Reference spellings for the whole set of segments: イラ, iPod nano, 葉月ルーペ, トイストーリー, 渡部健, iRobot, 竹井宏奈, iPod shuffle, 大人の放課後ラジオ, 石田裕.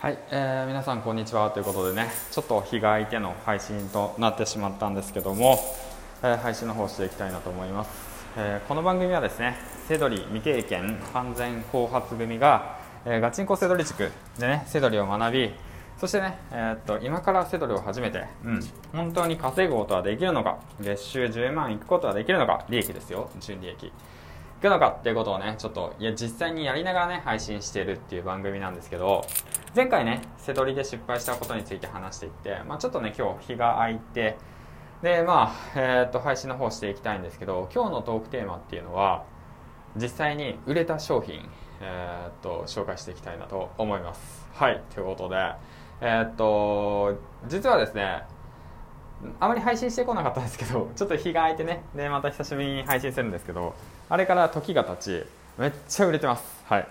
はい、皆さんこんにちはということでね、ちょっと日が空いての配信となってしまったんですけども、配信の方していきたいなと思います。この番組はですね、セドリ未経験完全後発組が、ガチンコセドリ塾でね、セドリを学び、そしてね、今からセドリを始めて、本当に稼ぐことはできるのか、月収10万いくことはできるのか、利益ですよ、純利益いくのかっていうことをね、ちょっと実際にやりながらね、配信しているっていう番組なんですけど、前回ね、セドリで失敗したことについて話していって、ちょっとね、今日日が空いて、で、配信の方していきたいんですけど、今日のトークテーマっていうのは、実際に売れた商品、紹介していきたいなと思います。はい、ということで、実はですね、あまり配信してこなかったんですけど、ちょっと日が空いてね、でまた久しぶりに配信するんですけど、あれから時が経ち、めっちゃ売れてます。はい。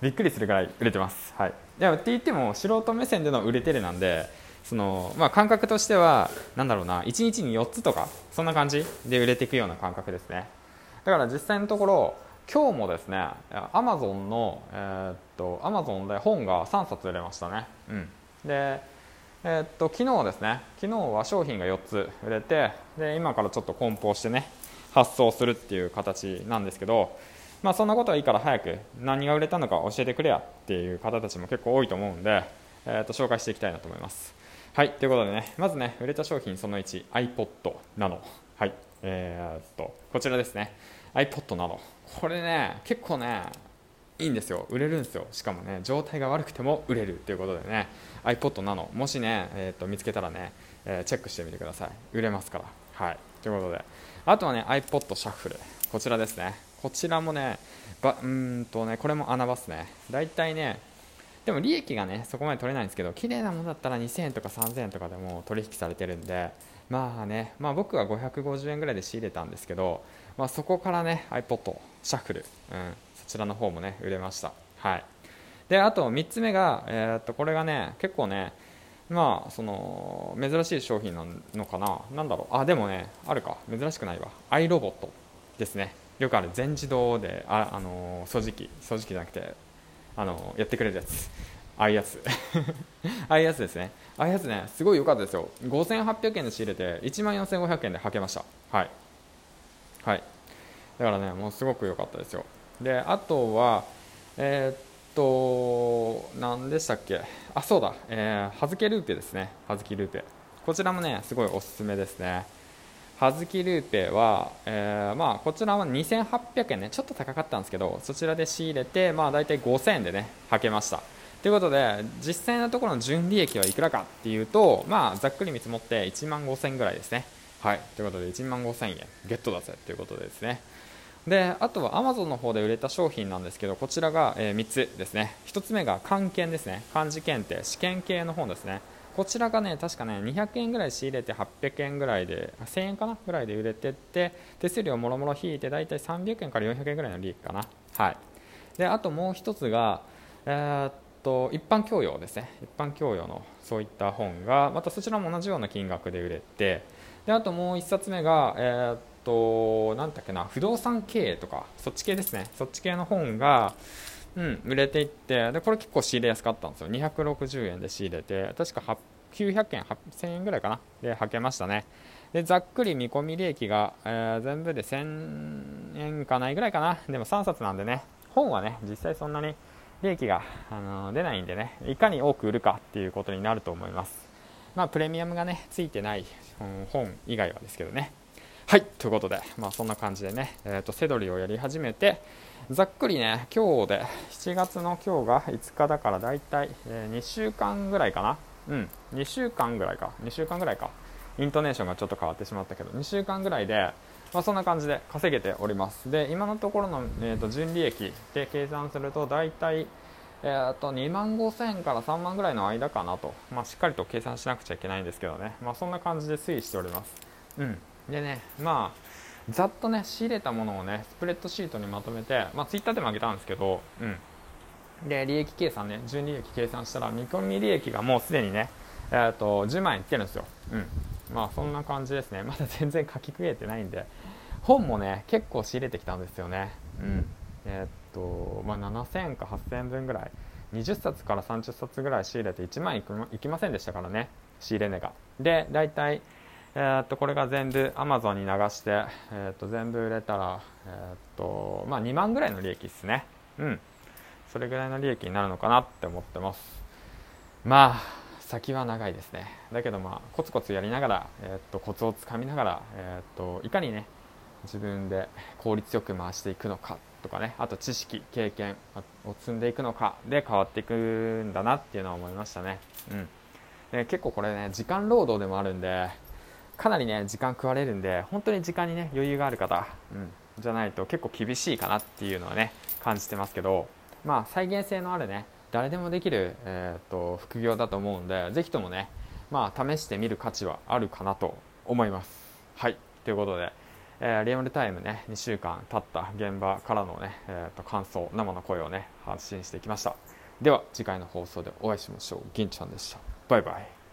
びっくりするぐらい売れてます。はい。でもって言っても素人目線での売れてるなんで、その感覚としてはなんだろうな、1日に4つとかそんな感じで売れていくような感覚ですね。だから実際のところ今日もですね、Amazon のAmazon で本が3冊売れましたね。で。昨日は商品が4つ売れて、で今からちょっと梱包してね、発送するっていう形なんですけど、そんなことはいいから早く何が売れたのか教えてくれやっていう方たちも結構多いと思うんで、紹介していきたいなと思います。はい、ということでね、まずね、売れた商品その1、 iPod nano。 はい、こちらですね、 iPod nano、 これね結構ねいいんですよ、売れるんですよ。しかもね、状態が悪くても売れるということでね、 iPod nano もしね、見つけたらね、チェックしてみてください。売れますから。はい、ということで、あとはね iPod shuffle、 こちらですね。こちらもね、これも穴場っすね。だいたいね、でも利益がねそこまで取れないんですけど、綺麗なものだったら2000円とか3000円とかでも取引されてるんで、僕は550円ぐらいで仕入れたんですけど、そこからね iPod shuffle、こちらの方もね売れました。はい。で、あと3つ目が、これがね結構ね、その珍しい商品なのかな、珍しくないわ、iRobotですね。よくある全自動で掃除機じゃなくてやってくれるやつ、ああいうやつですね。ああいうやつね、すごい良かったですよ。5800円で仕入れて 14,500 円で履けました。はい、はい、だからね、もうすごく良かったですよ。で、あとは何でしたっけ、葉月ルーペですね。葉月ルーペ、こちらもねすごいおすすめですね。葉月ルーペは、こちらは 2,800 円ね、ちょっと高かったんですけど、そちらで仕入れて、だいたい 5,000 円でね履けました。ということで、実際のところの純利益はいくらかっていうと、ざっくり見積もって 15,000 円ぐらいですね。はい、ということで 15,000 円ゲットだぜということでですね。で、あとは Amazon の方で売れた商品なんですけど、こちらが、3つですね。1つ目が漢検ですね。漢字検定、試験系の本ですね。こちらがね、確かね200円ぐらい仕入れて800円ぐらいで、1000円かなぐらいで売れてって、手数料もろもろ引いてだいたい300円から400円ぐらいの利益かな。はい。で、あともう1つが、一般教養ですね。一般教養のそういった本がまたそちらも同じような金額で売れて、であともう1冊目が不動産経営とかそっち系ですね。そっち系の本が、売れていって、でこれ結構仕入れやすかったんですよ。260円で仕入れて、確か900円8000円ぐらいかなで履けましたね。で、ざっくり見込み利益が、全部で1000円かないぐらいかな。でも3冊なんでね、本はね実際そんなに利益が、出ないんでね、いかに多く売るかっていうことになると思います。プレミアムがねついてない本以外はですけどね。はい、ということで、そんな感じでね、セドリをやり始めて、ざっくりね、今日で7月の今日が5日だからだいたい2週間ぐらいかな。2週間ぐらいか。イントネーションがちょっと変わってしまったけど、2週間ぐらいで、そんな感じで稼げております。で、今のところの、純利益で計算するとだいたい25,000円から3万ぐらいの間かなと、しっかりと計算しなくちゃいけないんですけどね。そんな感じで推移しております。でね、ざっとね仕入れたものをねスプレッドシートにまとめて、ツイッターでも上げたんですけど、で利益計算ね、純利益計算したら見込み利益がもうすでにね、10万円いってるんですよ。そんな感じですね。まだ全然書きくえてないんで、本もね結構仕入れてきたんですよね。7000円か8000円分ぐらい20冊から30冊ぐらい仕入れて1万いきませんでしたからね、仕入れ値が。で、大体、これが全部 Amazon に流して、全部売れたら、まあ、2万ぐらいの利益ですね。うん。それぐらいの利益になるのかなって思ってます。まあ、先は長いですね。だけど、まあ、コツコツやりながら、コツをつかみながら、いかにね、自分で効率よく回していくのかとかね、あと知識、経験を積んでいくのかで変わっていくんだなっていうのは思いましたね。うん。結構これね、時間労働でもあるんで、かなりね、時間食われるんで、本当に時間にね、余裕がある方、うん、じゃないと結構厳しいかなっていうのはね、感じてますけど、まあ、再現性のあるね、誰でもできる、副業だと思うんで、ぜひともね、まあ、試してみる価値はあるかなと思います。はい、ということで、リアルタイムね、2週間経った現場からのね、感想、生の声をね、発信してきました。では、次回の放送でお会いしましょう。銀ちゃんでした。バイバイ。